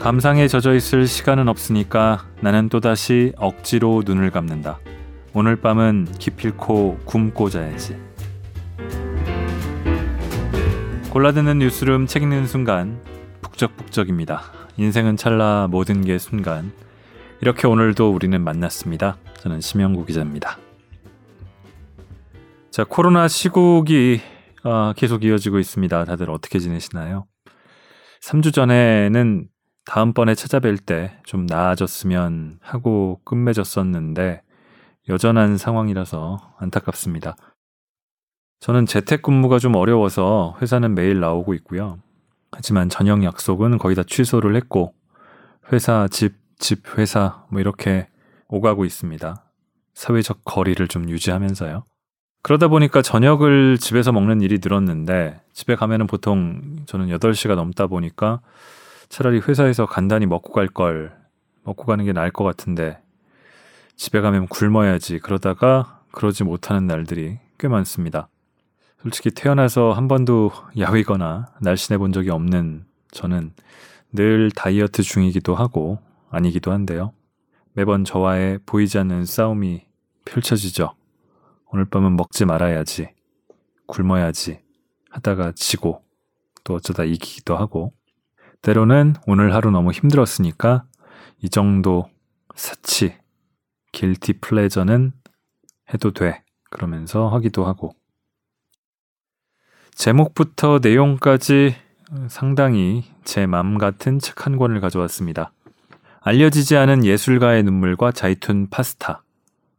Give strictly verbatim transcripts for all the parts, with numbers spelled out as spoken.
감상에 젖어있을 시간은 없으니까 나는 또다시 억지로 눈을 감는다. 오늘 밤은 기필코 굶고 자야지. 골라듣는 뉴스룸, 책 읽는 순간, 북적북적입니다. 인생은 찰나 모든 게 순간. 이렇게 오늘도 우리는 만났습니다. 저는 심형구 기자입니다. 자, 코로나 시국이 어, 계속 이어지고 있습니다. 다들 어떻게 지내시나요? 삼 주 전에는 다음번에 찾아뵐 때 좀 나아졌으면 하고 끝맺었었는데 여전한 상황이라서 안타깝습니다. 저는 재택근무가 좀 어려워서 회사는 매일 나오고 있고요. 하지만 저녁 약속은 거의 다 취소를 했고 회사, 집, 집, 회사 뭐 이렇게 오가고 있습니다. 사회적 거리를 좀 유지하면서요. 그러다 보니까 저녁을 집에서 먹는 일이 늘었는데 집에 가면은 보통 저는 여덟 시가 넘다 보니까 차라리 회사에서 간단히 먹고 갈 걸 먹고 가는 게 나을 것 같은데 집에 가면 굶어야지 그러다가 그러지 못하는 날들이 꽤 많습니다. 솔직히 태어나서 한 번도 야위거나 날씬해 본 적이 없는 저는 늘 다이어트 중이기도 하고 아니기도 한데요. 매번 저와의 보이지 않는 싸움이 펼쳐지죠. 오늘 밤은 먹지 말아야지, 굶어야지 하다가 지고 또 어쩌다 이기기도 하고 때로는 오늘 하루 너무 힘들었으니까 이 정도 사치, 길티 플레저는 해도 돼 그러면서 하기도 하고 제목부터 내용까지 상당히 제 맘 같은 책 한 권을 가져왔습니다. 알려지지 않은 예술가의 눈물과 자이툰 파스타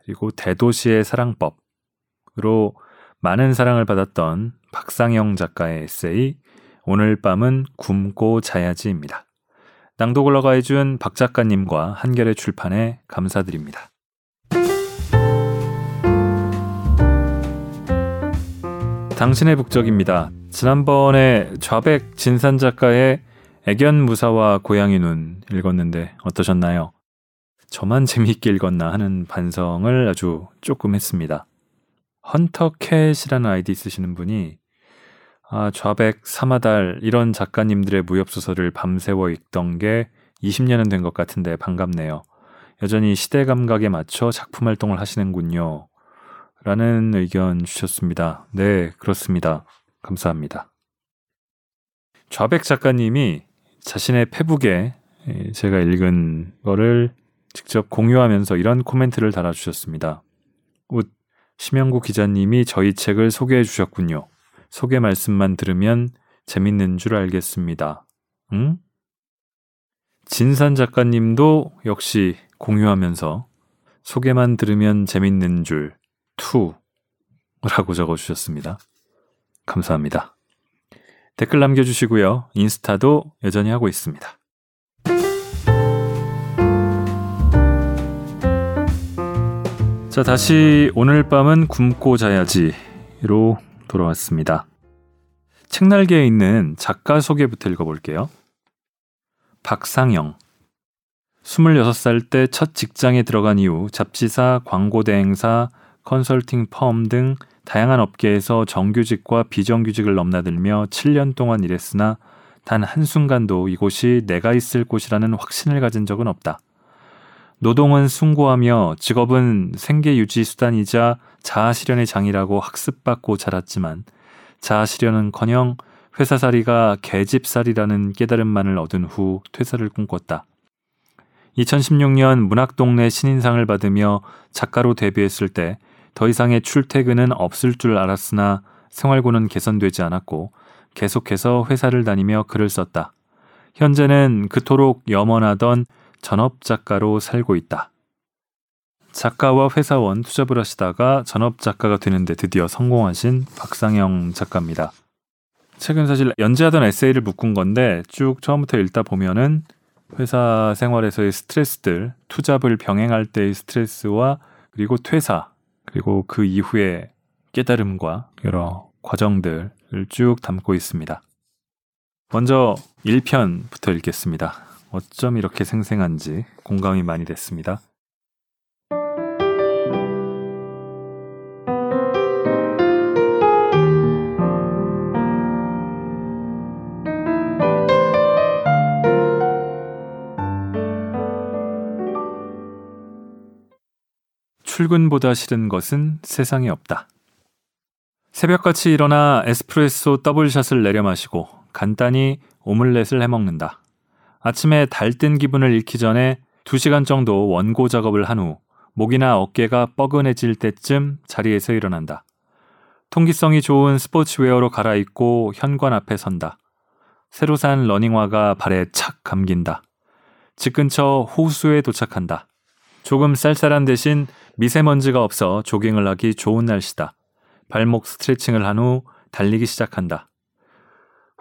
그리고 대도시의 사랑법으로 많은 사랑을 받았던 박상영 작가의 에세이 오늘 밤은 굶고 자야지입니다. 낭독을 허가해준 박 작가님과 한겨레 출판에 감사드립니다. 당신의 북적입니다. 지난번에 좌백 진산 작가의 애견무사와 고양이 눈 읽었는데 어떠셨나요? 저만 재미있게 읽었나 하는 반성을 아주 조금 했습니다. 헌터캣이라는 아이디 쓰시는 분이 아, 좌백, 사마달 이런 작가님들의 무협소설을 밤새워 읽던 게 이십 년은 된 것 같은데 반갑네요. 여전히 시대 감각에 맞춰 작품 활동을 하시는군요. 라는 의견 주셨습니다. 네, 그렇습니다. 감사합니다. 좌백 작가님이 자신의 페북에 제가 읽은 거를 직접 공유하면서 이런 코멘트를 달아주셨습니다. 웃, 심형구 기자님이 저희 책을 소개해 주셨군요. 소개 말씀만 들으면 재밌는 줄 알겠습니다. 응? 진산 작가님도 역시 공유하면서 소개만 들으면 재밌는 줄 투 라고 적어주셨습니다. 감사합니다. 댓글 남겨주시고요. 인스타도 여전히 하고 있습니다. 자, 다시 오늘 밤은 굶고 자야지로 돌아왔습니다. 책날개에 있는 작가 소개부터 읽어볼게요. 박상영. 스물여섯 살 때 첫 직장에 들어간 이후 잡지사, 광고대행사, 컨설팅 펌 등 다양한 업계에서 정규직과 비정규직을 넘나들며 칠 년 동안 일했으나 단 한순간도 이곳이 내가 있을 곳이라는 확신을 가진 적은 없다. 노동은 숭고하며 직업은 생계유지 수단이자 자아실현의 장이라고 학습받고 자랐지만 자아실현은커녕 회사살이가 계집살이라는 깨달음만을 얻은 후 퇴사를 꿈꿨다. 이천십육 년 문학동네 신인상을 받으며 작가로 데뷔했을 때 더 이상의 출퇴근은 없을 줄 알았으나 생활고는 개선되지 않았고 계속해서 회사를 다니며 글을 썼다. 현재는 그토록 염원하던 전업작가로 살고 있다. 작가와 회사원 투잡을 하시다가 전업작가가 되는데 드디어 성공하신 박상영 작가입니다. 최근 사실 연재하던 에세이를 묶은 건데 쭉 처음부터 읽다 보면은 회사 생활에서의 스트레스들, 투잡을 병행할 때의 스트레스와 그리고 퇴사, 그리고 그 이후의 깨달음과 여러 과정들을 쭉 담고 있습니다. 먼저 일 편부터 읽겠습니다. 어쩜 이렇게 생생한지 공감이 많이 됐습니다. 출근보다 싫은 것은 세상에 없다. 새벽같이 일어나 에스프레소 더블샷을 내려 마시고 간단히 오믈렛을 해먹는다. 아침에 달뜬 기분을 잃기 전에 두 시간 정도 원고 작업을 한 후 목이나 어깨가 뻐근해질 때쯤 자리에서 일어난다. 통기성이 좋은 스포츠웨어로 갈아입고 현관 앞에 선다. 새로 산 러닝화가 발에 착 감긴다. 집 근처 호수에 도착한다. 조금 쌀쌀한 대신 미세먼지가 없어 조깅을 하기 좋은 날씨다. 발목 스트레칭을 한 후 달리기 시작한다.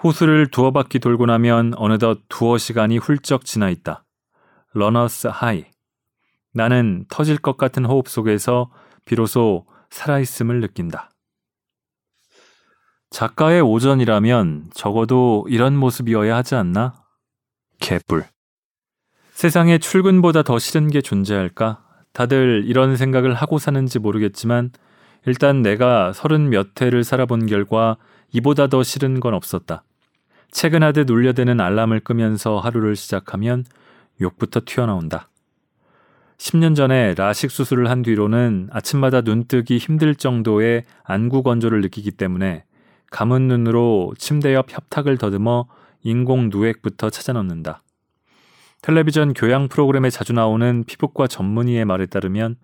호수를 두어 바퀴 돌고 나면 어느덧 두어 시간이 훌쩍 지나 있다. 러너스 하이. 나는 터질 것 같은 호흡 속에서 비로소 살아있음을 느낀다. 작가의 오전이라면 적어도 이런 모습이어야 하지 않나? 개뿔. 세상에 출근보다 더 싫은 게 존재할까? 다들 이런 생각을 하고 사는지 모르겠지만 일단 내가 서른 몇 해를 살아본 결과 이보다 더 싫은 건 없었다. 퇴근하듯 울려대는 알람을 끄면서 하루를 시작하면 욕부터 튀어나온다. 십 년 전에 라식 수술을 한 뒤로는 아침마다 눈뜨기 힘들 정도의 안구 건조를 느끼기 때문에 감은 눈으로 침대 옆 협탁을 더듬어 인공 누액부터 찾아 넣는다. 텔레비전 교양 프로그램에 자주 나오는 피부과 전문의의 말에 따르면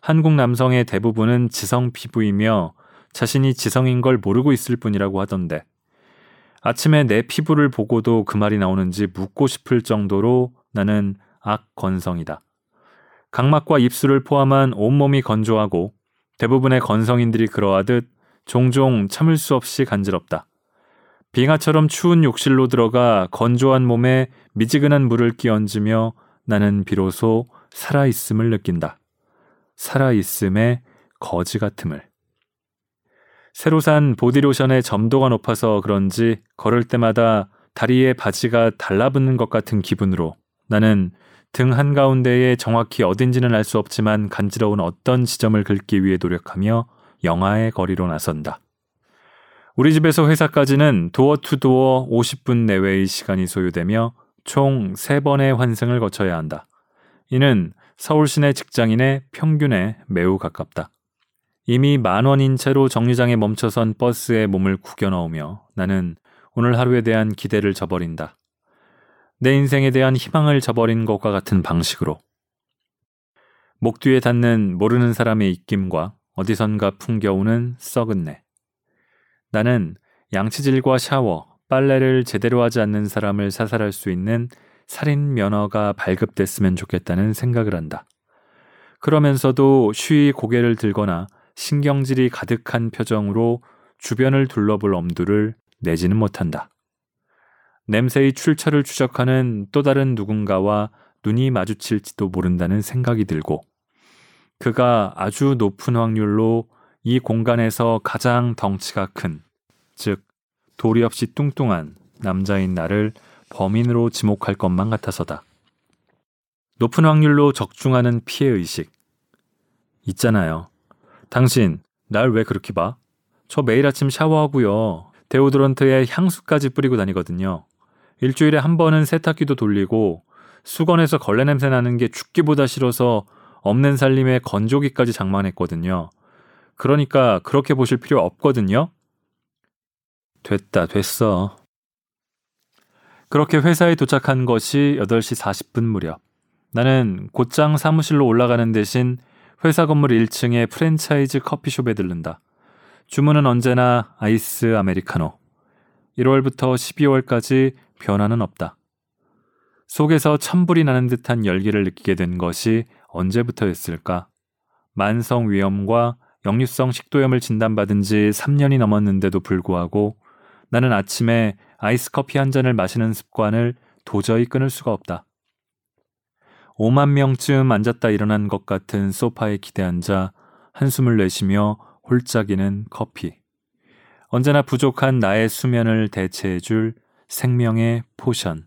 한국 남성의 대부분은 지성 피부이며 자신이 지성인 걸 모르고 있을 뿐이라고 하던데 아침에 내 피부를 보고도 그 말이 나오는지 묻고 싶을 정도로 나는 악건성이다. 각막과 입술을 포함한 온몸이 건조하고 대부분의 건성인들이 그러하듯 종종 참을 수 없이 간지럽다. 빙하처럼 추운 욕실로 들어가 건조한 몸에 미지근한 물을 끼얹으며 나는 비로소 살아있음을 느낀다. 살아있음의 거지 같음을. 새로 산 보디로션의 점도가 높아서 그런지 걸을 때마다 다리에 바지가 달라붙는 것 같은 기분으로 나는 등 한가운데에 정확히 어딘지는 알 수 없지만 간지러운 어떤 지점을 긁기 위해 노력하며 영하의 거리로 나선다. 우리 집에서 회사까지는 도어 투 도어 오십 분 내외의 시간이 소요되며 총 세 번의 환승을 거쳐야 한다. 이는 서울 시내 직장인의 평균에 매우 가깝다. 이미 만 원인 채로 정류장에 멈춰선 버스에 몸을 구겨 넣으며 나는 오늘 하루에 대한 기대를 저버린다. 내 인생에 대한 희망을 저버린 것과 같은 방식으로. 목 뒤에 닿는 모르는 사람의 입김과 어디선가 풍겨오는 썩은 내. 나는 양치질과 샤워, 빨래를 제대로 하지 않는 사람을 사살할 수 있는 살인 면허가 발급됐으면 좋겠다는 생각을 한다. 그러면서도 쉬이 고개를 들거나 신경질이 가득한 표정으로 주변을 둘러볼 엄두를 내지는 못한다. 냄새의 출처를 추적하는 또 다른 누군가와 눈이 마주칠지도 모른다는 생각이 들고 그가 아주 높은 확률로 이 공간에서 가장 덩치가 큰, 즉 도리 없이 뚱뚱한 남자인 나를 범인으로 지목할 것만 같아서다. 높은 확률로 적중하는 피해의식. 있잖아요. 당신 날 왜 그렇게 봐? 저 매일 아침 샤워하고요. 데오드런트에 향수까지 뿌리고 다니거든요. 일주일에 한 번은 세탁기도 돌리고 수건에서 걸레 냄새 나는 게 죽기보다 싫어서 없는 살림에 건조기까지 장만했거든요. 그러니까 그렇게 보실 필요 없거든요. 됐다 됐어. 그렇게 회사에 도착한 것이 여덟 시 사십 분 무렵. 나는 곧장 사무실로 올라가는 대신 회사 건물 일 층의 프랜차이즈 커피숍에 들른다. 주문은 언제나 아이스 아메리카노. 일월부터 십이월까지 변화는 없다. 속에서 천불이 나는 듯한 열기를 느끼게 된 것이 언제부터였을까? 만성 위염과 역류성 식도염을 진단받은 지 삼 년이 넘었는데도 불구하고 나는 아침에 아이스 커피 한 잔을 마시는 습관을 도저히 끊을 수가 없다. 오만 명쯤 앉았다 일어난 것 같은 소파에 기대앉아 한숨을 내쉬며 홀짝이는 커피. 언제나 부족한 나의 수면을 대체해줄 생명의 포션.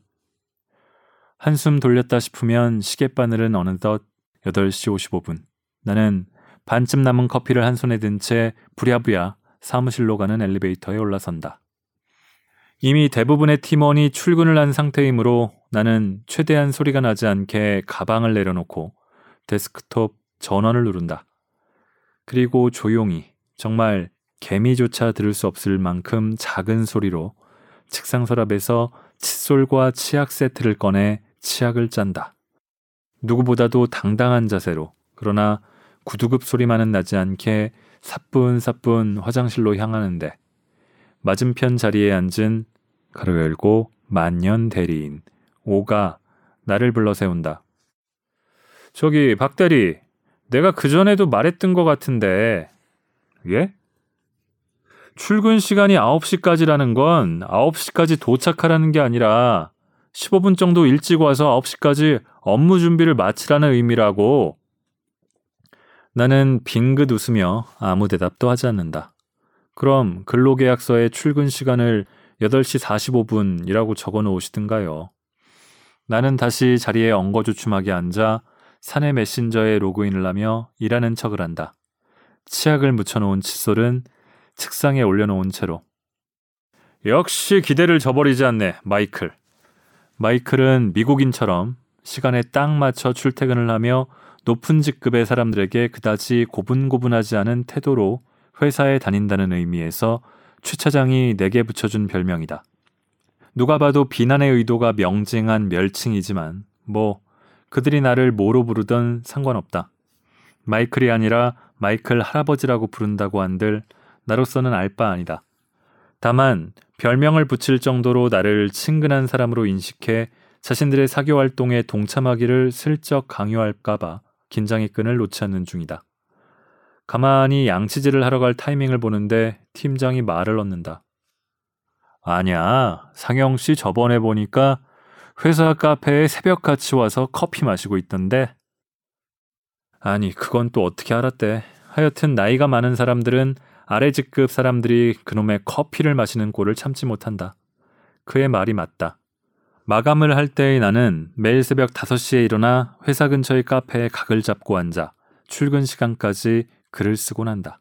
한숨 돌렸다 싶으면 시계바늘은 어느덧 여덟 시 오십오 분. 나는 반쯤 남은 커피를 한 손에 든 채 부랴부랴 사무실로 가는 엘리베이터에 올라선다. 이미 대부분의 팀원이 출근을 한 상태이므로 나는 최대한 소리가 나지 않게 가방을 내려놓고 데스크톱 전원을 누른다. 그리고 조용히 정말 개미조차 들을 수 없을 만큼 작은 소리로 책상 서랍에서 칫솔과 치약 세트를 꺼내 치약을 짠다. 누구보다도 당당한 자세로 그러나 구두굽 소리만은 나지 않게 사뿐사뿐 화장실로 향하는데 맞은편 자리에 앉은 가로 열고 만년 대리인 오가 나를 불러 세운다. 저기 박 대리, 내가 그전에도 말했던 것 같은데. 예? 출근 시간이 아홉 시까지라는 건 아홉 시까지 도착하라는 게 아니라 십오 분 정도 일찍 와서 아홉 시까지 업무 준비를 마치라는 의미라고. 나는 빙긋 웃으며 아무 대답도 하지 않는다. 그럼 근로계약서에 출근 시간을 여덟 시 사십오 분이라고 적어놓으시든가요. 나는 다시 자리에 엉거주춤하게 앉아 사내 메신저에 로그인을 하며 일하는 척을 한다. 치약을 묻혀놓은 칫솔은 책상에 올려놓은 채로. 역시 기대를 저버리지 않네, 마이클. 마이클은 미국인처럼 시간에 딱 맞춰 출퇴근을 하며 높은 직급의 사람들에게 그다지 고분고분하지 않은 태도로 회사에 다닌다는 의미에서 최 차장이 내게 붙여준 별명이다. 누가 봐도 비난의 의도가 명징한 멸칭이지만 뭐 그들이 나를 뭐로 부르든 상관없다. 마이클이 아니라 마이클 할아버지라고 부른다고 한들 나로서는 알 바 아니다. 다만 별명을 붙일 정도로 나를 친근한 사람으로 인식해 자신들의 사교 활동에 동참하기를 슬쩍 강요할까봐 긴장의 끈을 놓지 않는 중이다. 가만히 양치질을 하러 갈 타이밍을 보는데 팀장이 말을 얻는다. 아냐, 상영 씨 저번에 보니까 회사 카페에 새벽 같이 와서 커피 마시고 있던데. 아니, 그건 또 어떻게 알았대. 하여튼 나이가 많은 사람들은 아래 직급 사람들이 그놈의 커피를 마시는 꼴을 참지 못한다. 그의 말이 맞다. 마감을 할 때의 나는 매일 새벽 다섯 시에 일어나 회사 근처의 카페에 각을 잡고 앉아 출근 시간까지 글을 쓰곤 한다.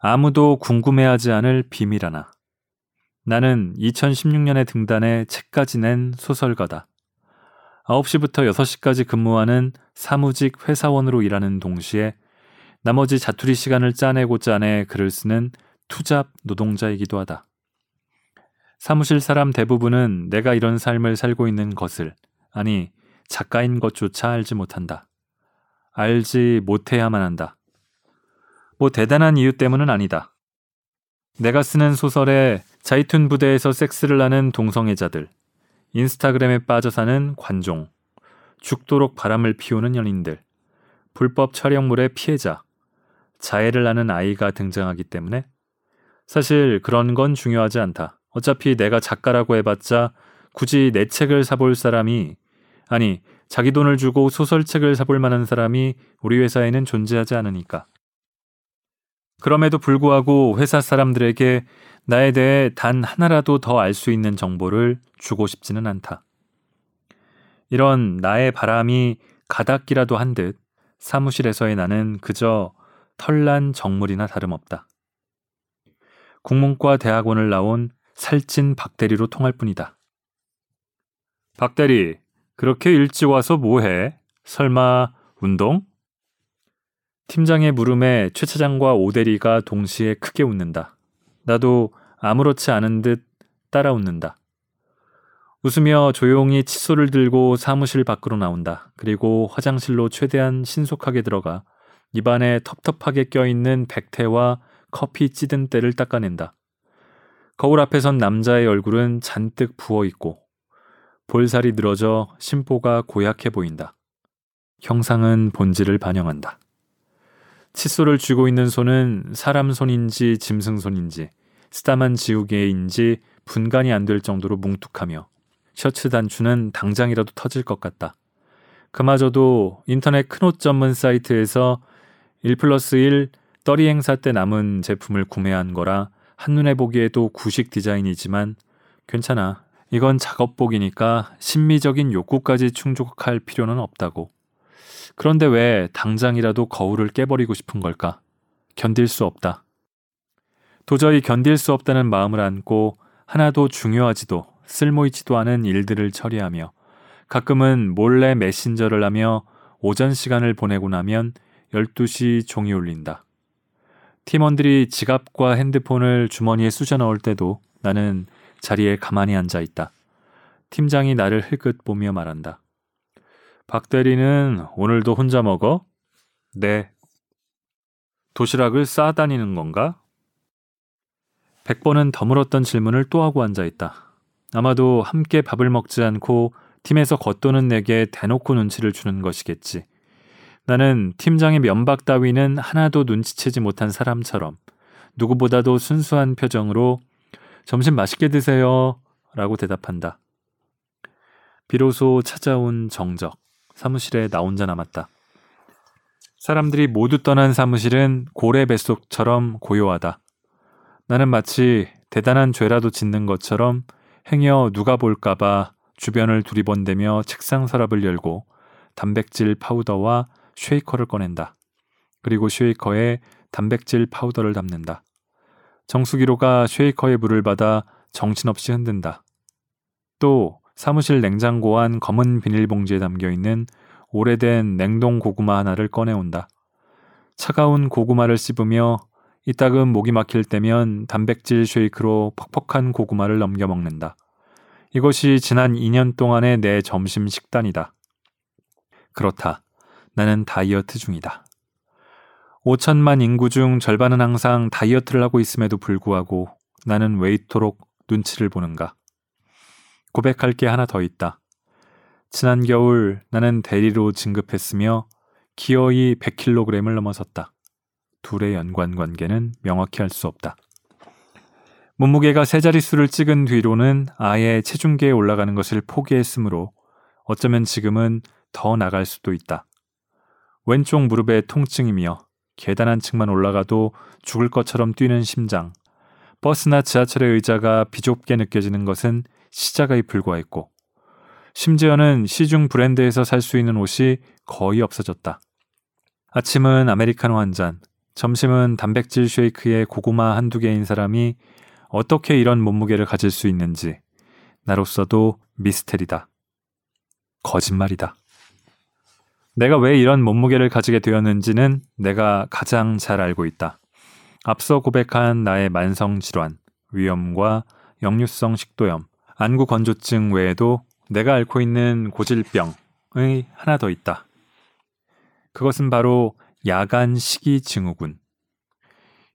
아무도 궁금해하지 않을 비밀 하나. 나는 이천십육 년에 등단해 책까지 낸 소설가다. 아홉 시부터 여섯 시까지 근무하는 사무직 회사원으로 일하는 동시에 나머지 자투리 시간을 짜내고 짜내 글을 쓰는 투잡 노동자이기도 하다. 사무실 사람 대부분은 내가 이런 삶을 살고 있는 것을, 아니 작가인 것조차 알지 못한다. 알지 못해야만 한다. 뭐 대단한 이유 때문은 아니다. 내가 쓰는 소설에 자이툰 부대에서 섹스를 하는 동성애자들, 인스타그램에 빠져 사는 관종, 죽도록 바람을 피우는 연인들, 불법 촬영물의 피해자, 자해를 하는 아이가 등장하기 때문에 사실 그런 건 중요하지 않다. 어차피 내가 작가라고 해봤자 굳이 내 책을 사볼 사람이, 아니 자기 돈을 주고 소설책을 사볼 만한 사람이 우리 회사에는 존재하지 않으니까. 그럼에도 불구하고 회사 사람들에게 나에 대해 단 하나라도 더 알 수 있는 정보를 주고 싶지는 않다. 이런 나의 바람이 가닥기라도 한 듯 사무실에서의 나는 그저 털난 정물이나 다름없다. 국문과 대학원을 나온 살찐 박대리로 통할 뿐이다. 박대리, 그렇게 일찍 와서 뭐해? 설마 운동? 팀장의 물음에 최 차장과 오 대리가 동시에 크게 웃는다. 나도 아무렇지 않은 듯 따라 웃는다. 웃으며 조용히 칫솔을 들고 사무실 밖으로 나온다. 그리고 화장실로 최대한 신속하게 들어가 입안에 텁텁하게 껴있는 백태와 커피 찌든 때를 닦아낸다. 거울 앞에 선 남자의 얼굴은 잔뜩 부어있고 볼살이 늘어져 심보가 고약해 보인다. 형상은 본질을 반영한다. 칫솔을 쥐고 있는 손은 사람 손인지 짐승 손인지 쓰다만 지우개인지 분간이 안 될 정도로 뭉툭하며 셔츠 단추는 당장이라도 터질 것 같다. 그마저도 인터넷 큰옷 전문 사이트에서 일 플러스 일 떨이 행사 때 남은 제품을 구매한 거라 한눈에 보기에도 구식 디자인이지만 괜찮아. 이건 작업복이니까 심미적인 욕구까지 충족할 필요는 없다고. 그런데 왜 당장이라도 거울을 깨버리고 싶은 걸까? 견딜 수 없다. 도저히 견딜 수 없다는 마음을 안고 하나도 중요하지도 쓸모있지도 않은 일들을 처리하며 가끔은 몰래 메신저를 하며 오전 시간을 보내고 나면 열두 시 종이 울린다. 팀원들이 지갑과 핸드폰을 주머니에 쑤셔 넣을 때도 나는 자리에 가만히 앉아 있다. 팀장이 나를 흘끗 보며 말한다. 박 대리는 오늘도 혼자 먹어? 네. 도시락을 싸다니는 건가? 백 번은 더물었던 질문을 또 하고 앉아 있다. 아마도 함께 밥을 먹지 않고 팀에서 겉도는 내게 대놓고 눈치를 주는 것이겠지. 나는 팀장의 면박 따위는 하나도 눈치채지 못한 사람처럼 누구보다도 순수한 표정으로 점심 맛있게 드세요 라고 대답한다. 비로소 찾아온 정적. 사무실에 나 혼자 남았다. 사람들이 모두 떠난 사무실은 고래 뱃속처럼 고요하다. 나는 마치 대단한 죄라도 짓는 것처럼 행여 누가 볼까봐 주변을 두리번대며 책상 서랍을 열고 단백질 파우더와 쉐이커를 꺼낸다. 그리고 쉐이커에 단백질 파우더를 담는다. 정수기로가 쉐이커의 물을 받아 정신없이 흔든다. 또 사무실 냉장고 안 검은 비닐봉지에 담겨있는 오래된 냉동 고구마 하나를 꺼내온다. 차가운 고구마를 씹으며 이따금 목이 막힐 때면 단백질 쉐이크로 퍽퍽한 고구마를 넘겨 먹는다. 이것이 지난 이 년 동안의 내 점심 식단이다. 그렇다. 나는 다이어트 중이다. 오천만 인구 중 절반은 항상 다이어트를 하고 있음에도 불구하고 나는 왜 이토록 눈치를 보는가. 고백할 게 하나 더 있다. 지난 겨울 나는 대리로 진급했으며 기어이 백 킬로그램을 넘어섰다. 둘의 연관관계는 명확히 할 수 없다. 몸무게가 세 자릿수를 찍은 뒤로는 아예 체중계에 올라가는 것을 포기했으므로 어쩌면 지금은 더 나갈 수도 있다. 왼쪽 무릎에 통증이며 계단 한 층만 올라가도 죽을 것처럼 뛰는 심장, 버스나 지하철의 의자가 비좁게 느껴지는 것은 시자가에 불과했고 심지어는 시중 브랜드에서 살 수 있는 옷이 거의 없어졌다. 아침은 아메리카노 한 잔, 점심은 단백질 쉐이크에 고구마 한두 개인 사람이 어떻게 이런 몸무게를 가질 수 있는지 나로서도 미스테리다. 거짓말이다. 내가 왜 이런 몸무게를 가지게 되었는지는 내가 가장 잘 알고 있다. 앞서 고백한 나의 만성질환, 위염과 역류성 식도염, 안구건조증 외에도 내가 앓고 있는 고질병의 하나 더 있다. 그것은 바로 야간 식이증후군.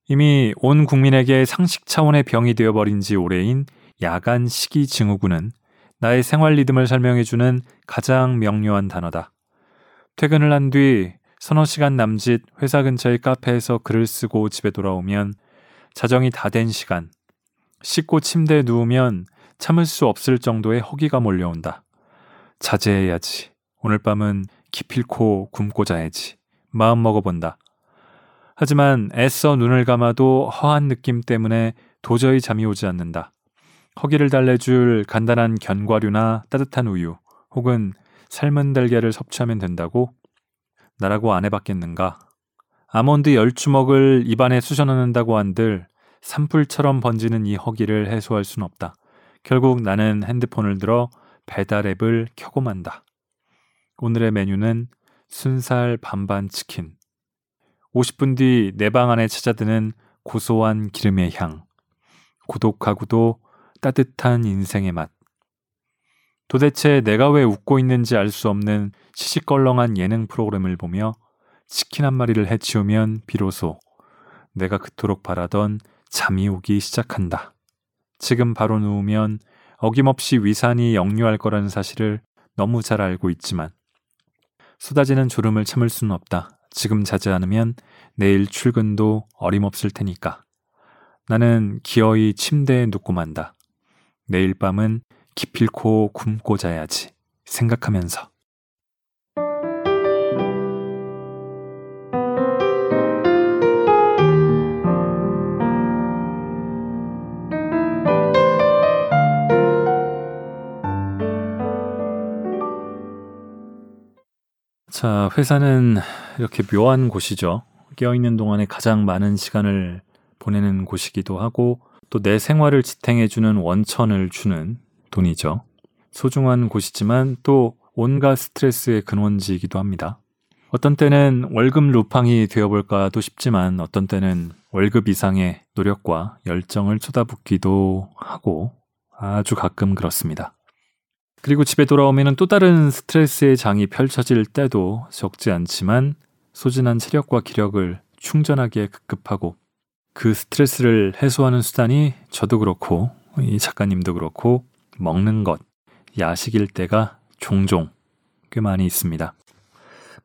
이미 온 국민에게 상식 차원의 병이 되어버린 지 오래인 야간 식이증후군은 나의 생활 리듬을 설명해주는 가장 명료한 단어다. 퇴근을 한 뒤 서너 시간 남짓 회사 근처의 카페에서 글을 쓰고 집에 돌아오면 자정이 다 된 시간, 씻고 침대에 누우면 참을 수 없을 정도의 허기가 몰려온다. 자제해야지. 오늘 밤은 기필코 굶고 자야지. 마음 먹어본다. 하지만 애써 눈을 감아도 허한 느낌 때문에 도저히 잠이 오지 않는다. 허기를 달래줄 간단한 견과류나 따뜻한 우유 혹은 삶은 달걀을 섭취하면 된다고? 나라고 안 해봤겠는가? 아몬드 열 주먹을 입안에 쑤셔 넣는다고 한들 산불처럼 번지는 이 허기를 해소할 순 없다. 결국 나는 핸드폰을 들어 배달 앱을 켜고 만다. 오늘의 메뉴는 순살 반반 치킨. 오십 분 뒤 내 방 안에 찾아드는 고소한 기름의 향. 고독하고도 따뜻한 인생의 맛. 도대체 내가 왜 웃고 있는지 알 수 없는 시시껄렁한 예능 프로그램을 보며 치킨 한 마리를 해치우면 비로소 내가 그토록 바라던 잠이 오기 시작한다. 지금 바로 누우면 어김없이 위산이 역류할 거라는 사실을 너무 잘 알고 있지만 쏟아지는 졸음을 참을 수는 없다. 지금 자지 않으면 내일 출근도 어림없을 테니까. 나는 기어이 침대에 눕고 만다. 내일 밤은 기필코 굶고 자야지 생각하면서. 자, 회사는 이렇게 묘한 곳이죠. 깨어있는 동안에 가장 많은 시간을 보내는 곳이기도 하고 또 내 생활을 지탱해주는 원천을 주는 돈이죠. 소중한 곳이지만 또 온갖 스트레스의 근원지이기도 합니다. 어떤 때는 월급 루팡이 되어볼까도 싶지만 어떤 때는 월급 이상의 노력과 열정을 쏟아붓기도 하고 아주 가끔 그렇습니다. 그리고 집에 돌아오면 또 다른 스트레스의 장이 펼쳐질 때도 적지 않지만 소진한 체력과 기력을 충전하기에 급급하고 그 스트레스를 해소하는 수단이 저도 그렇고 이 작가님도 그렇고 먹는 것, 야식일 때가 종종 꽤 많이 있습니다.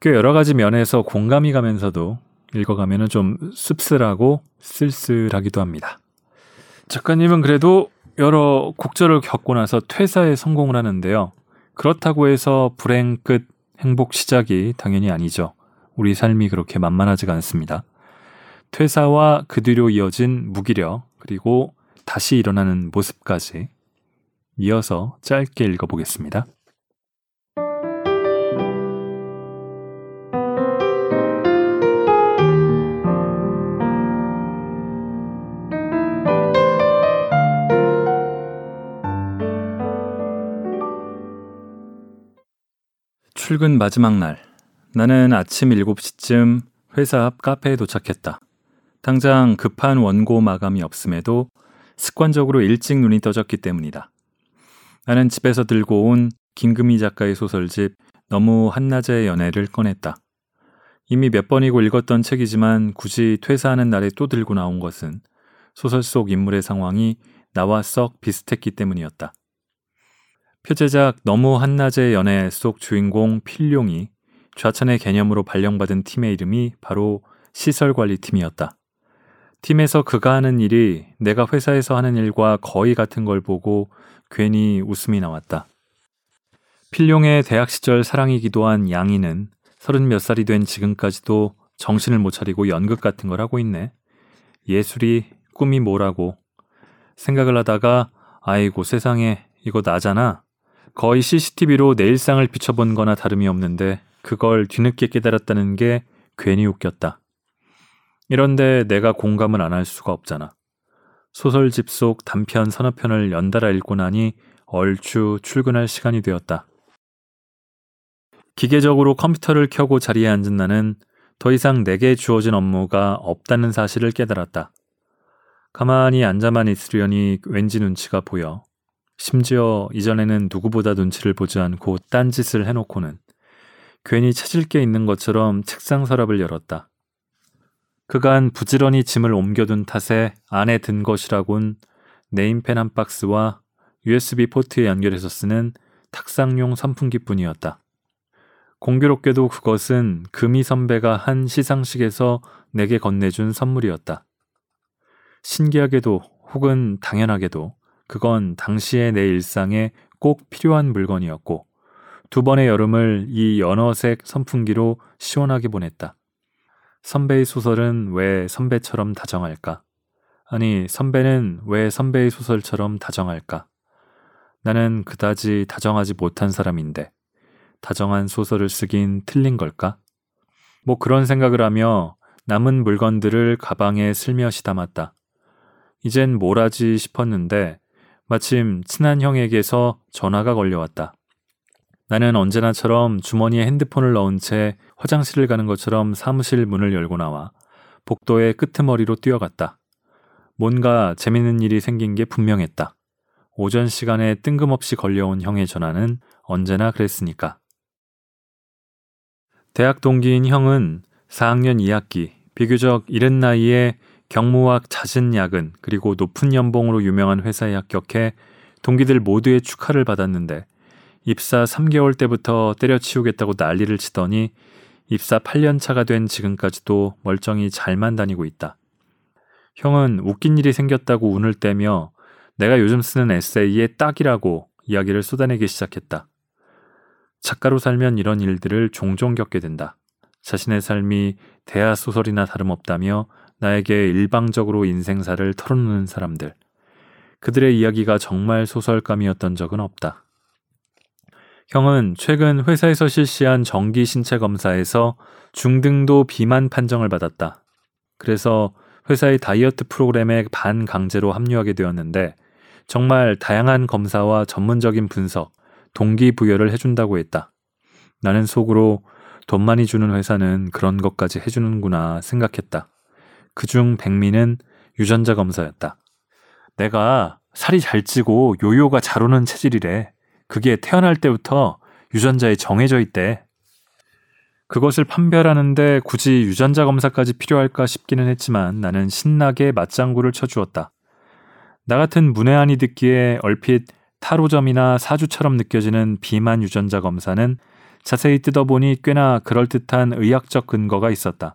꽤 여러 가지 면에서 공감이 가면서도 읽어가면 좀 씁쓸하고 쓸쓸하기도 합니다. 작가님은 그래도 여러 곡절을 겪고 나서 퇴사에 성공을 하는데요. 그렇다고 해서 불행 끝 행복 시작이 당연히 아니죠. 우리 삶이 그렇게 만만하지가 않습니다. 퇴사와 그 뒤로 이어진 무기력 그리고 다시 일어나는 모습까지 이어서 짧게 읽어보겠습니다. 출근 마지막 날, 나는 아침 일곱 시쯤 회사 앞 카페에 도착했다. 당장 급한 원고 마감이 없음에도 습관적으로 일찍 눈이 떠졌기 때문이다. 나는 집에서 들고 온 김금희 작가의 소설집 너무 한낮의 연애를 꺼냈다. 이미 몇 번이고 읽었던 책이지만 굳이 퇴사하는 날에 또 들고 나온 것은 소설 속 인물의 상황이 나와 썩 비슷했기 때문이었다. 표제작 너무 한낮의 연애 속 주인공 필룡이 좌천의 개념으로 발령받은 팀의 이름이 바로 시설관리팀이었다. 팀에서 그가 하는 일이 내가 회사에서 하는 일과 거의 같은 걸 보고 괜히 웃음이 나왔다. 필룡의 대학 시절 사랑이기도 한 양이는 서른 몇 살이 된 지금까지도 정신을 못 차리고 연극 같은 걸 하고 있네. 예술이 꿈이 뭐라고 생각을 하다가 아이고 세상에 이거 나잖아. 거의 씨씨티비로 내 일상을 비춰본 거나 다름이 없는데 그걸 뒤늦게 깨달았다는 게 괜히 웃겼다. 이런데 내가 공감을 안 할 수가 없잖아. 소설집 속 단편 서너 편을 연달아 읽고 나니 얼추 출근할 시간이 되었다. 기계적으로 컴퓨터를 켜고 자리에 앉은 나는 더 이상 내게 주어진 업무가 없다는 사실을 깨달았다. 가만히 앉아만 있으려니 왠지 눈치가 보여. 심지어 이전에는 누구보다 눈치를 보지 않고 딴짓을 해놓고는 괜히 찾을 게 있는 것처럼 책상 서랍을 열었다. 그간 부지런히 짐을 옮겨둔 탓에 안에 든 것이라곤 네임펜 한 박스와 유에스비 포트에 연결해서 쓰는 탁상용 선풍기뿐이었다. 공교롭게도 그것은 금희 선배가 한 시상식에서 내게 건네준 선물이었다. 신기하게도 혹은 당연하게도 그건 당시의 내 일상에 꼭 필요한 물건이었고 두 번의 여름을 이 연어색 선풍기로 시원하게 보냈다. 선배의 소설은 왜 선배처럼 다정할까? 아니, 선배는 왜 선배의 소설처럼 다정할까? 나는 그다지 다정하지 못한 사람인데 다정한 소설을 쓰긴 틀린 걸까? 뭐 그런 생각을 하며 남은 물건들을 가방에 슬며시 담았다. 이젠 뭘 하지 싶었는데 마침 친한 형에게서 전화가 걸려왔다. 나는 언제나처럼 주머니에 핸드폰을 넣은 채 화장실을 가는 것처럼 사무실 문을 열고 나와 복도의 끄트머리로 뛰어갔다. 뭔가 재밌는 일이 생긴 게 분명했다. 오전 시간에 뜬금없이 걸려온 형의 전화는 언제나 그랬으니까. 대학 동기인 형은 사학년 이학기, 비교적 이른 나이에 경무학 잦은 야근 그리고 높은 연봉으로 유명한 회사에 합격해 동기들 모두의 축하를 받았는데 입사 삼 개월 때부터 때려치우겠다고 난리를 치더니 입사 팔 년 차가 된 지금까지도 멀쩡히 잘만 다니고 있다. 형은 웃긴 일이 생겼다고 운을 떼며 내가 요즘 쓰는 에세이의 딱이라고 이야기를 쏟아내기 시작했다. 작가로 살면 이런 일들을 종종 겪게 된다. 자신의 삶이 대하 소설이나 다름없다며 나에게 일방적으로 인생사를 털어놓는 사람들. 그들의 이야기가 정말 소설감이었던 적은 없다. 형은 최근 회사에서 실시한 정기 신체 검사에서 중등도 비만 판정을 받았다. 그래서 회사의 다이어트 프로그램에 반강제로 합류하게 되었는데 정말 다양한 검사와 전문적인 분석, 동기부여를 해준다고 했다. 나는 속으로 돈 많이 주는 회사는 그런 것까지 해주는구나 생각했다. 그중 백미는 유전자 검사였다. 내가 살이 잘 찌고 요요가 잘 오는 체질이래. 그게 태어날 때부터 유전자에 정해져 있대. 그것을 판별하는데 굳이 유전자 검사까지 필요할까 싶기는 했지만 나는 신나게 맞장구를 쳐주었다. 나 같은 문외한이 듣기에 얼핏 타로점이나 사주처럼 느껴지는 비만 유전자 검사는 자세히 뜯어보니 꽤나 그럴듯한 의학적 근거가 있었다.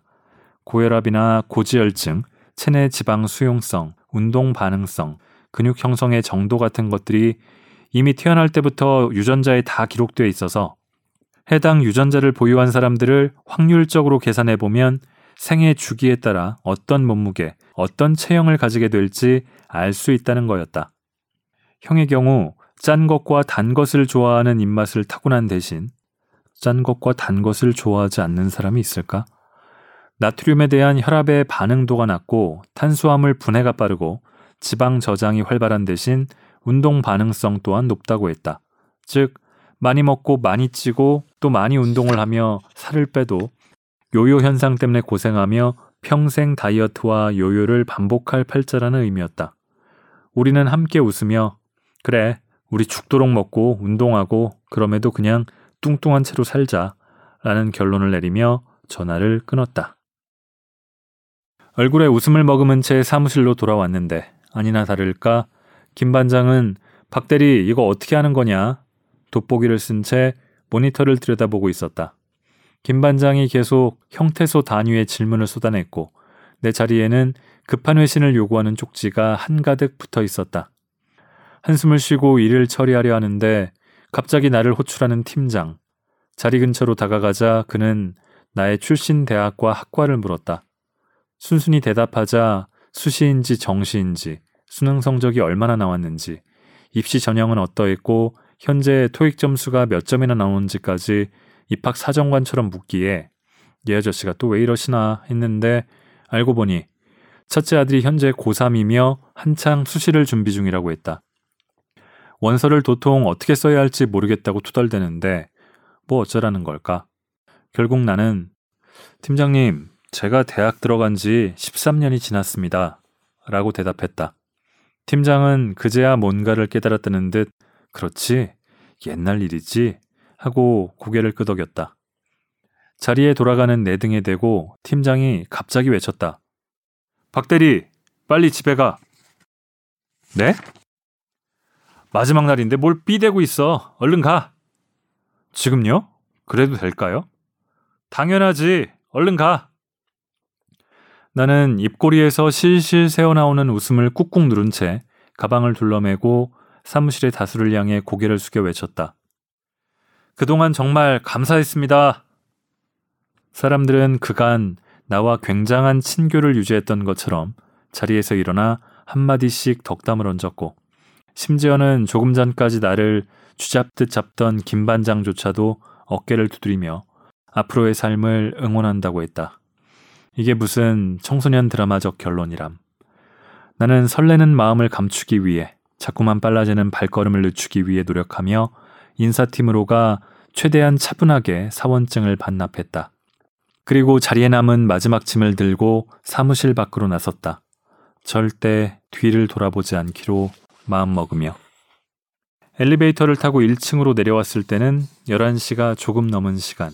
고혈압이나 고지혈증, 체내 지방 수용성, 운동 반응성, 근육 형성의 정도 같은 것들이 이미 태어날 때부터 유전자에 다 기록되어 있어서 해당 유전자를 보유한 사람들을 확률적으로 계산해보면 생애 주기에 따라 어떤 몸무게, 어떤 체형을 가지게 될지 알 수 있다는 거였다. 형의 경우 짠 것과 단 것을 좋아하는 입맛을 타고난 대신 짠 것과 단 것을 좋아하지 않는 사람이 있을까? 나트륨에 대한 혈압의 반응도가 낮고 탄수화물 분해가 빠르고 지방 저장이 활발한 대신 운동 반응성 또한 높다고 했다. 즉, 많이 먹고 많이 찌고 또 많이 운동을 하며 살을 빼도 요요 현상 때문에 고생하며 평생 다이어트와 요요를 반복할 팔자라는 의미였다. 우리는 함께 웃으며 그래, 우리 죽도록 먹고 운동하고 그럼에도 그냥 뚱뚱한 채로 살자 라는 결론을 내리며 전화를 끊었다. 얼굴에 웃음을 머금은 채 사무실로 돌아왔는데 아니나 다를까 김 반장은 박대리 이거 어떻게 하는 거냐? 돋보기를 쓴 채 모니터를 들여다보고 있었다. 김 반장이 계속 형태소 단위의 질문을 쏟아냈고 내 자리에는 급한 회신을 요구하는 쪽지가 한가득 붙어 있었다. 한숨을 쉬고 일을 처리하려 하는데 갑자기 나를 호출하는 팀장. 자리 근처로 다가가자 그는 나의 출신 대학과 학과를 물었다. 순순히 대답하자 수시인지 정시인지 수능 성적이 얼마나 나왔는지 입시 전형은 어떠했고 현재 토익 점수가 몇 점이나 나오는지까지 입학 사정관처럼 묻기에 이 아저씨가 또 왜 이러시나 했는데 알고 보니 첫째 아들이 현재 고삼이며 한창 수시를 준비 중이라고 했다. 원서를 도통 어떻게 써야 할지 모르겠다고 투덜대는데 뭐 어쩌라는 걸까? 결국 나는 팀장님, 제가 대학 들어간 지 십삼 년이 지났습니다. 라고 대답했다. 팀장은 그제야 뭔가를 깨달았다는 듯 그렇지, 옛날 일이지 하고 고개를 끄덕였다. 자리에 돌아가는 내 등에 대고 팀장이 갑자기 외쳤다. 박대리, 빨리 집에 가. 네? 마지막 날인데 뭘 삐대고 있어. 얼른 가. 지금요? 그래도 될까요? 당연하지. 얼른 가. 나는 입꼬리에서 실실 새어나오는 웃음을 꾹꾹 누른 채 가방을 둘러매고 사무실의 다수를 향해 고개를 숙여 외쳤다. 그동안 정말 감사했습니다. 사람들은 그간 나와 굉장한 친교를 유지했던 것처럼 자리에서 일어나 한마디씩 덕담을 얹었고 심지어는 조금 전까지 나를 쥐잡듯 잡던 김 반장조차도 어깨를 두드리며 앞으로의 삶을 응원한다고 했다. 이게 무슨 청소년 드라마적 결론이람. 나는 설레는 마음을 감추기 위해 자꾸만 빨라지는 발걸음을 늦추기 위해 노력하며 인사팀으로 가 최대한 차분하게 사원증을 반납했다. 그리고 자리에 남은 마지막 짐을 들고 사무실 밖으로 나섰다. 절대 뒤를 돌아보지 않기로 마음먹으며. 엘리베이터를 타고 일 층으로 내려왔을 때는 열한 시가 조금 넘은 시간.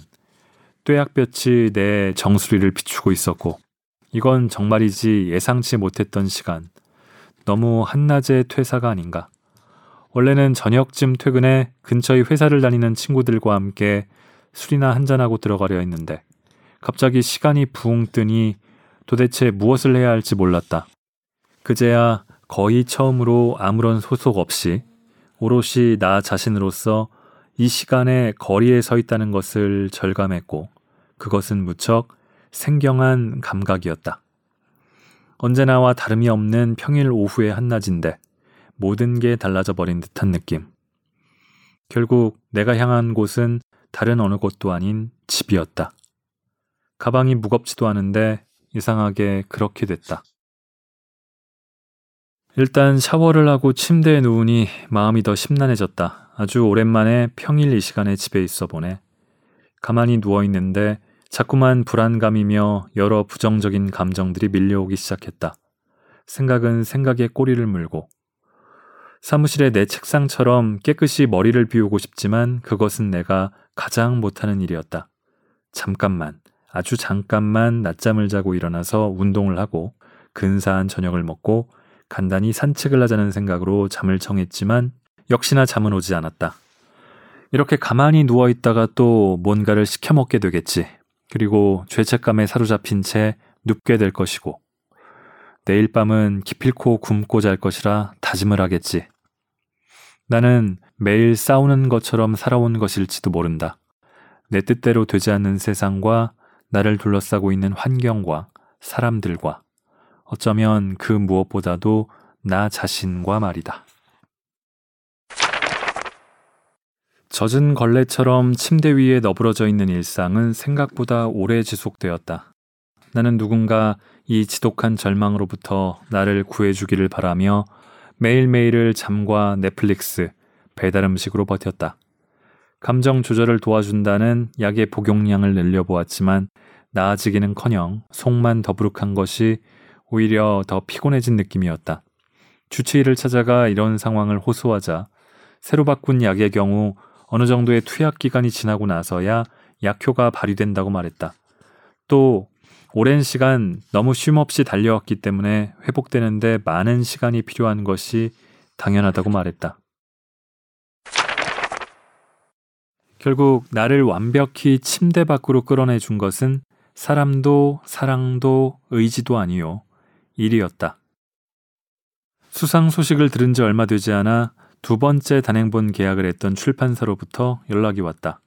뙤약볕이 내 정수리를 비추고 있었고 이건 정말이지 예상치 못했던 시간. 너무 한낮의 퇴사가 아닌가. 원래는 저녁쯤 퇴근해 근처의 회사를 다니는 친구들과 함께 술이나 한잔하고 들어가려 했는데 갑자기 시간이 부웅 뜨니 도대체 무엇을 해야 할지 몰랐다. 그제야 거의 처음으로 아무런 소속 없이 오롯이 나 자신으로서 이 시간에 거리에 서 있다는 것을 절감했고 그것은 무척 생경한 감각이었다. 언제나와 다름이 없는 평일 오후의 한낮인데 모든 게 달라져 버린 듯한 느낌. 결국 내가 향한 곳은 다른 어느 곳도 아닌 집이었다. 가방이 무겁지도 않은데 이상하게 그렇게 됐다. 일단 샤워를 하고 침대에 누우니 마음이 더 심란해졌다. 아주 오랜만에 평일 이 시간에 집에 있어 보네. 가만히 누워있는데 자꾸만 불안감이며 여러 부정적인 감정들이 밀려오기 시작했다. 생각은 생각에 꼬리를 물고. 사무실의 내 책상처럼 깨끗이 머리를 비우고 싶지만 그것은 내가 가장 못하는 일이었다. 잠깐만, 아주 잠깐만 낮잠을 자고 일어나서 운동을 하고 근사한 저녁을 먹고 간단히 산책을 하자는 생각으로 잠을 청했지만 역시나 잠은 오지 않았다. 이렇게 가만히 누워있다가 또 뭔가를 시켜먹게 되겠지. 그리고 죄책감에 사로잡힌 채 눕게 될 것이고 내일 밤은 기필코 굶고 잘 것이라 다짐을 하겠지. 나는 매일 싸우는 것처럼 살아온 것일지도 모른다. 내 뜻대로 되지 않는 세상과 나를 둘러싸고 있는 환경과 사람들과 어쩌면 그 무엇보다도 나 자신과 말이다. 젖은 걸레처럼 침대 위에 너부러져 있는 일상은 생각보다 오래 지속되었다. 나는 누군가 이 지독한 절망으로부터 나를 구해주기를 바라며 매일매일을 잠과 넷플릭스, 배달음식으로 버텼다. 감정 조절을 도와준다는 약의 복용량을 늘려보았지만 나아지기는커녕 속만 더부룩한 것이 오히려 더 피곤해진 느낌이었다. 주치의를 찾아가 이런 상황을 호소하자 새로 바꾼 약의 경우 어느 정도의 투약 기간이 지나고 나서야 약효가 발휘된다고 말했다. 또 오랜 시간 너무 쉼없이 달려왔기 때문에 회복되는데 많은 시간이 필요한 것이 당연하다고 말했다. 결국 나를 완벽히 침대 밖으로 끌어내준 것은 사람도 사랑도 의지도 아니요 일이었다. 수상 소식을 들은 지 얼마 되지 않아 두 번째 단행본 계약을 했던 출판사로부터 연락이 왔다.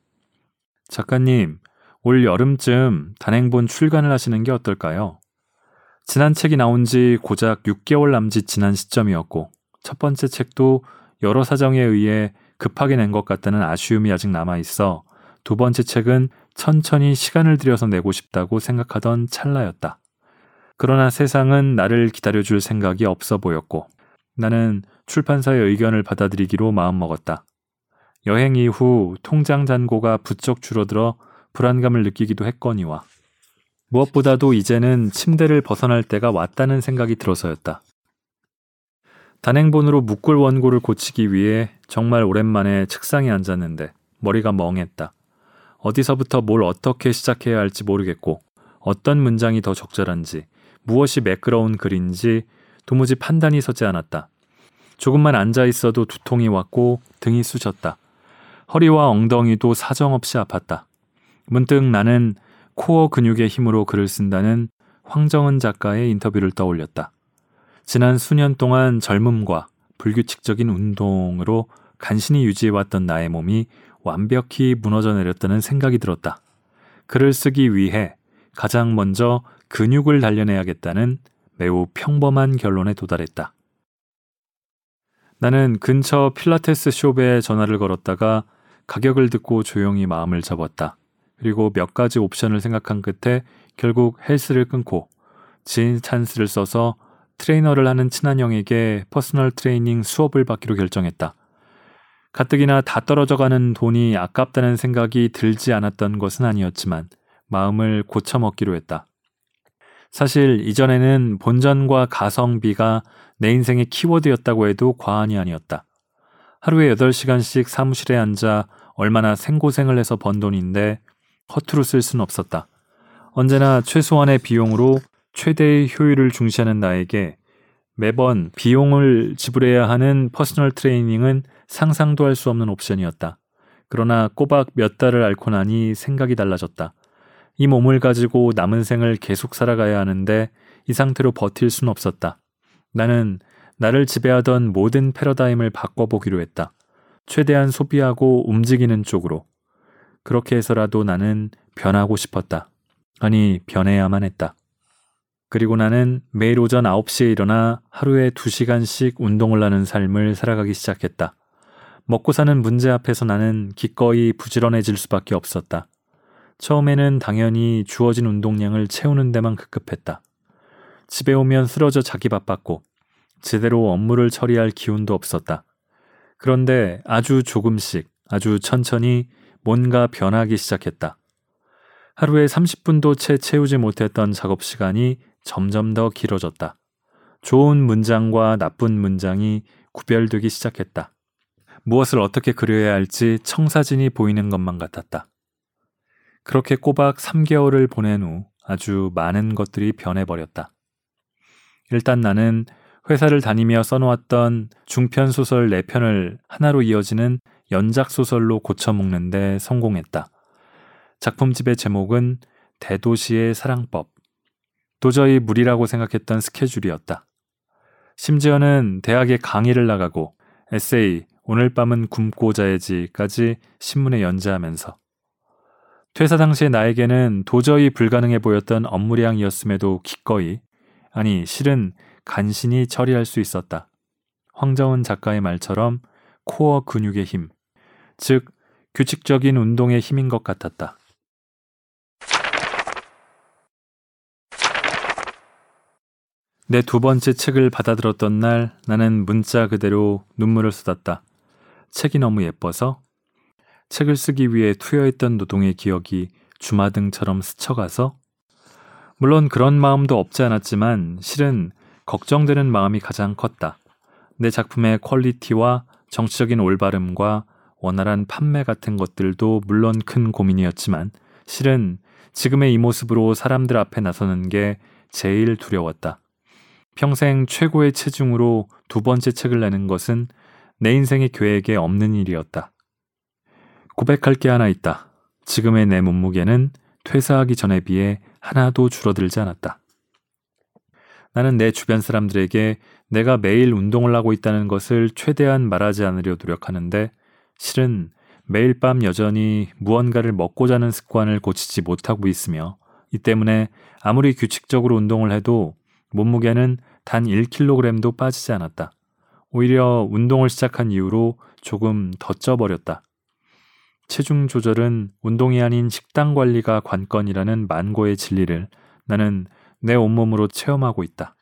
작가님, 올 여름쯤 단행본 출간을 하시는 게 어떨까요? 지난 책이 나온 지 고작 육 개월 남짓 지난 시점이었고 첫 번째 책도 여러 사정에 의해 급하게 낸 것 같다는 아쉬움이 아직 남아있어 두 번째 책은 천천히 시간을 들여서 내고 싶다고 생각하던 찰나였다. 그러나 세상은 나를 기다려줄 생각이 없어 보였고 나는 출판사의 의견을 받아들이기로 마음먹었다. 여행 이후 통장 잔고가 부쩍 줄어들어 불안감을 느끼기도 했거니와 무엇보다도 이제는 침대를 벗어날 때가 왔다는 생각이 들어서였다. 단행본으로 묶을 원고를 고치기 위해 정말 오랜만에 책상에 앉았는데 머리가 멍했다. 어디서부터 뭘 어떻게 시작해야 할지 모르겠고 어떤 문장이 더 적절한지 무엇이 매끄러운 글인지 도무지 판단이 서지 않았다. 조금만 앉아있어도 두통이 왔고 등이 쑤셨다. 허리와 엉덩이도 사정없이 아팠다. 문득 나는 코어 근육의 힘으로 글을 쓴다는 황정은 작가의 인터뷰를 떠올렸다. 지난 수년 동안 젊음과 불규칙적인 운동으로 간신히 유지해왔던 나의 몸이 완벽히 무너져 내렸다는 생각이 들었다. 글을 쓰기 위해 가장 먼저 근육을 단련해야겠다는 매우 평범한 결론에 도달했다. 나는 근처 필라테스 숍에 전화를 걸었다가 가격을 듣고 조용히 마음을 접었다. 그리고 몇 가지 옵션을 생각한 끝에 결국 헬스를 끊고 지인 찬스를 써서 트레이너를 하는 친한 형에게 퍼스널 트레이닝 수업을 받기로 결정했다. 가뜩이나 다 떨어져가는 돈이 아깝다는 생각이 들지 않았던 것은 아니었지만 마음을 고쳐먹기로 했다. 사실 이전에는 본전과 가성비가 내 인생의 키워드였다고 해도 과언이 아니었다. 하루에 여덟 시간씩 사무실에 앉아 얼마나 생고생을 해서 번 돈인데 허투루 쓸 순 없었다. 언제나 최소한의 비용으로 최대의 효율을 중시하는 나에게 매번 비용을 지불해야 하는 퍼스널 트레이닝은 상상도 할 수 없는 옵션이었다. 그러나 꼬박 몇 달을 앓고 나니 생각이 달라졌다. 이 몸을 가지고 남은 생을 계속 살아가야 하는데 이 상태로 버틸 순 없었다. 나는 나를 지배하던 모든 패러다임을 바꿔보기로 했다. 최대한 소비하고 움직이는 쪽으로. 그렇게 해서라도 나는 변하고 싶었다. 아니, 변해야만 했다. 그리고 나는 매일 오전 아홉 시에 일어나 하루에 두 시간씩 운동을 하는 삶을 살아가기 시작했다. 먹고 사는 문제 앞에서 나는 기꺼이 부지런해질 수밖에 없었다. 처음에는 당연히 주어진 운동량을 채우는 데만 급급했다. 집에 오면 쓰러져 자기 바빴고 제대로 업무를 처리할 기운도 없었다. 그런데 아주 조금씩 아주 천천히 뭔가 변하기 시작했다. 하루에 삼십 분도 채 채우지 못했던 작업시간이 점점 더 길어졌다. 좋은 문장과 나쁜 문장이 구별되기 시작했다. 무엇을 어떻게 그려야 할지 청사진이 보이는 것만 같았다. 그렇게 꼬박 삼 개월을 보낸 후 아주 많은 것들이 변해버렸다. 일단 나는 회사를 다니며 써놓았던 중편소설 네 편을 하나로 이어지는 연작소설로 고쳐먹는데 성공했다. 작품집의 제목은 대도시의 사랑법. 도저히 무리라고 생각했던 스케줄이었다. 심지어는 대학에 강의를 나가고 에세이, 오늘 밤은 굶고 자야지까지 신문에 연재하면서 퇴사 당시에 나에게는 도저히 불가능해 보였던 업무량이었음에도 기꺼이, 아니 실은 간신히 처리할 수 있었다. 황정은 작가의 말처럼 코어 근육의 힘, 즉 규칙적인 운동의 힘인 것 같았다. 내 두 번째 책을 받아들었던 날 나는 문자 그대로 눈물을 쏟았다. 책이 너무 예뻐서 책을 쓰기 위해 투여했던 노동의 기억이 주마등처럼 스쳐가서, 물론 그런 마음도 없지 않았지만 실은 걱정되는 마음이 가장 컸다. 내 작품의 퀄리티와 정치적인 올바름과 원활한 판매 같은 것들도 물론 큰 고민이었지만 실은 지금의 이 모습으로 사람들 앞에 나서는 게 제일 두려웠다. 평생 최고의 체중으로 두 번째 책을 내는 것은 내 인생의 계획에 없는 일이었다. 고백할 게 하나 있다. 지금의 내 몸무게는 퇴사하기 전에 비해 하나도 줄어들지 않았다. 나는 내 주변 사람들에게 내가 매일 운동을 하고 있다는 것을 최대한 말하지 않으려 노력하는데 실은 매일 밤 여전히 무언가를 먹고 자는 습관을 고치지 못하고 있으며, 이 때문에 아무리 규칙적으로 운동을 해도 몸무게는 단 일 킬로그램도 빠지지 않았다. 오히려 운동을 시작한 이후로 조금 더 쪄버렸다. 체중 조절은 운동이 아닌 식단 관리가 관건이라는 만고의 진리를 나는 내 온몸으로 체험하고 있다.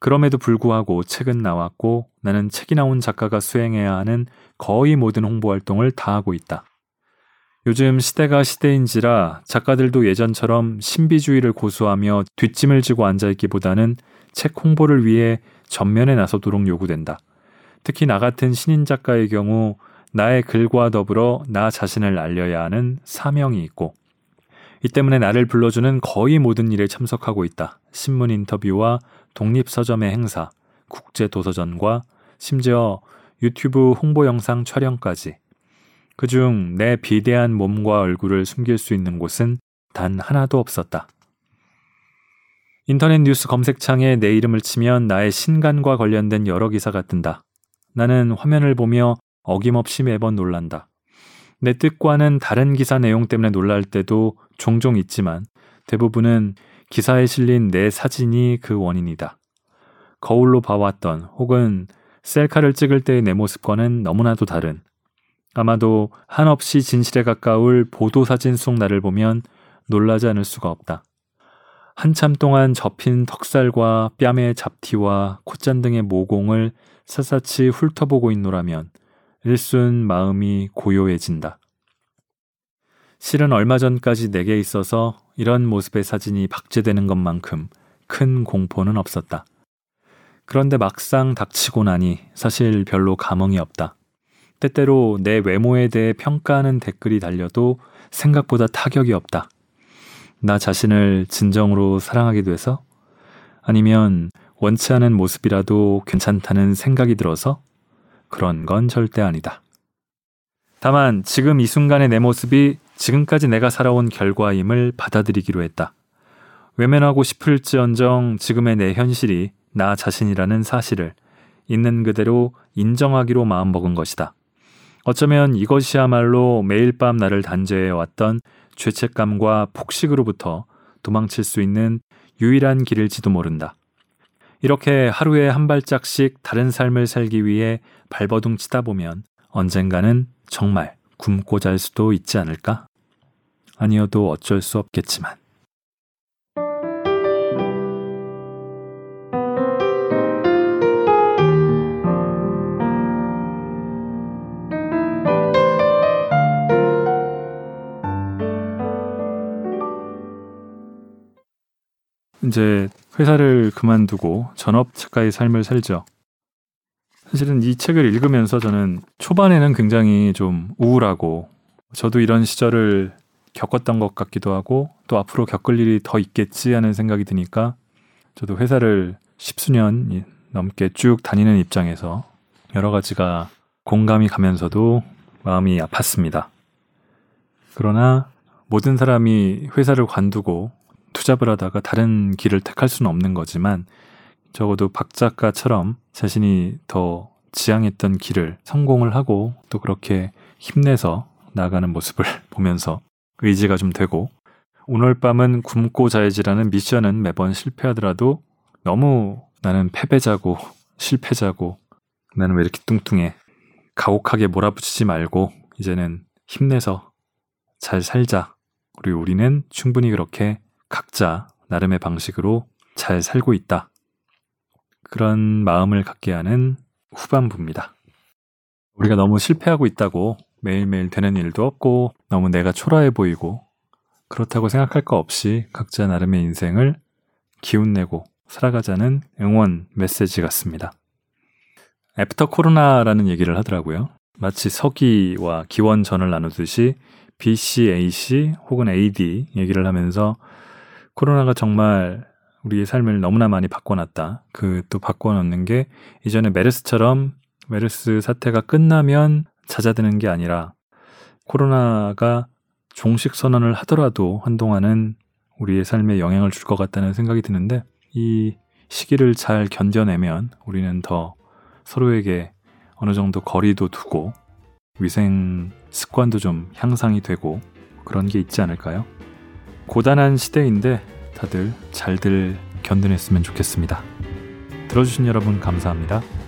그럼에도 불구하고 책은 나왔고 나는 책이 나온 작가가 수행해야 하는 거의 모든 홍보 활동을 다 하고 있다. 요즘 시대가 시대인지라 작가들도 예전처럼 신비주의를 고수하며 뒷짐을 지고 앉아있기보다는 책 홍보를 위해 전면에 나서도록 요구된다. 특히 나 같은 신인 작가의 경우 나의 글과 더불어 나 자신을 알려야 하는 사명이 있고, 이 때문에 나를 불러주는 거의 모든 일에 참석하고 있다. 신문 인터뷰와 독립서점의 행사, 국제도서전과 심지어 유튜브 홍보 영상 촬영까지. 그중 내 비대한 몸과 얼굴을 숨길 수 있는 곳은 단 하나도 없었다. 인터넷 뉴스 검색창에 내 이름을 치면 나의 신간과 관련된 여러 기사가 뜬다. 나는 화면을 보며 어김없이 매번 놀란다. 내 뜻과는 다른 기사 내용 때문에 놀랄 때도 종종 있지만 대부분은 기사에 실린 내 사진이 그 원인이다. 거울로 봐왔던 혹은 셀카를 찍을 때의 내 모습과는 너무나도 다른, 아마도 한없이 진실에 가까울 보도사진 속 나를 보면 놀라지 않을 수가 없다. 한참 동안 접힌 턱살과 뺨의 잡티와 콧잔등의 모공을 샅샅이 훑어보고 있노라면 일순 마음이 고요해진다. 실은 얼마 전까지 내게 있어서 이런 모습의 사진이 박제되는 것만큼 큰 공포는 없었다. 그런데 막상 닥치고 나니 사실 별로 감흥이 없다. 때때로 내 외모에 대해 평가하는 댓글이 달려도 생각보다 타격이 없다. 나 자신을 진정으로 사랑하게 돼서? 아니면 원치 않은 모습이라도 괜찮다는 생각이 들어서? 그런 건 절대 아니다. 다만 지금 이 순간의 내 모습이 지금까지 내가 살아온 결과임을 받아들이기로 했다. 외면하고 싶을지언정 지금의 내 현실이 나 자신이라는 사실을 있는 그대로 인정하기로 마음먹은 것이다. 어쩌면 이것이야말로 매일 밤 나를 단죄해왔던 죄책감과 폭식으로부터 도망칠 수 있는 유일한 길일지도 모른다. 이렇게 하루에 한 발짝씩 다른 삶을 살기 위해 발버둥 치다 보면 언젠가는 정말 굶고 잘 수도 있지 않을까? 아니어도 어쩔 수 없겠지만. 이제 회사를 그만두고 전업 작가의 삶을 살죠. 사실은 이 책을 읽으면서 저는 초반에는 굉장히 좀 우울하고 저도 이런 시절을 겪었던 것 같기도 하고 또 앞으로 겪을 일이 더 있겠지 하는 생각이 드니까 저도 회사를 십수년 넘게 쭉 다니는 입장에서 여러 가지가 공감이 가면서도 마음이 아팠습니다. 그러나 모든 사람이 회사를 관두고 투잡을 하다가 다른 길을 택할 수는 없는 거지만 적어도 박 작가처럼 자신이 더 지향했던 길을 성공을 하고 또 그렇게 힘내서 나아가는 모습을 보면서 의지가 좀 되고 오늘 밤은 굶고 자야지라는 미션은 매번 실패하더라도 너무 나는 패배자고 실패자고 나는 왜 이렇게 뚱뚱해 가혹하게 몰아붙이지 말고 이제는 힘내서 잘 살자 그리고 우리는 충분히 그렇게 각자 나름의 방식으로 잘 살고 있다 그런 마음을 갖게 하는 후반부입니다. 우리가 너무 실패하고 있다고 매일매일 되는 일도 없고 너무 내가 초라해 보이고 그렇다고 생각할 거 없이 각자 나름의 인생을 기운내고 살아가자는 응원 메시지 같습니다. 애프터 코로나라는 얘기를 하더라고요. 마치 서기와 기원전을 나누듯이 비씨, 에이씨 혹은 에이디 얘기를 하면서 코로나가 정말 우리의 삶을 너무나 많이 바꿔놨다. 그 또 바꿔놓는 게 이전에 메르스처럼 메르스 사태가 끝나면 잦아드는 게 아니라 코로나가 종식 선언을 하더라도 한동안은 우리의 삶에 영향을 줄 것 같다는 생각이 드는데 이 시기를 잘 견뎌내면 우리는 더 서로에게 어느 정도 거리도 두고 위생 습관도 좀 향상이 되고 그런 게 있지 않을까요? 고단한 시대인데 다들 잘들 견뎌냈으면 좋겠습니다. 들어주신 여러분 감사합니다.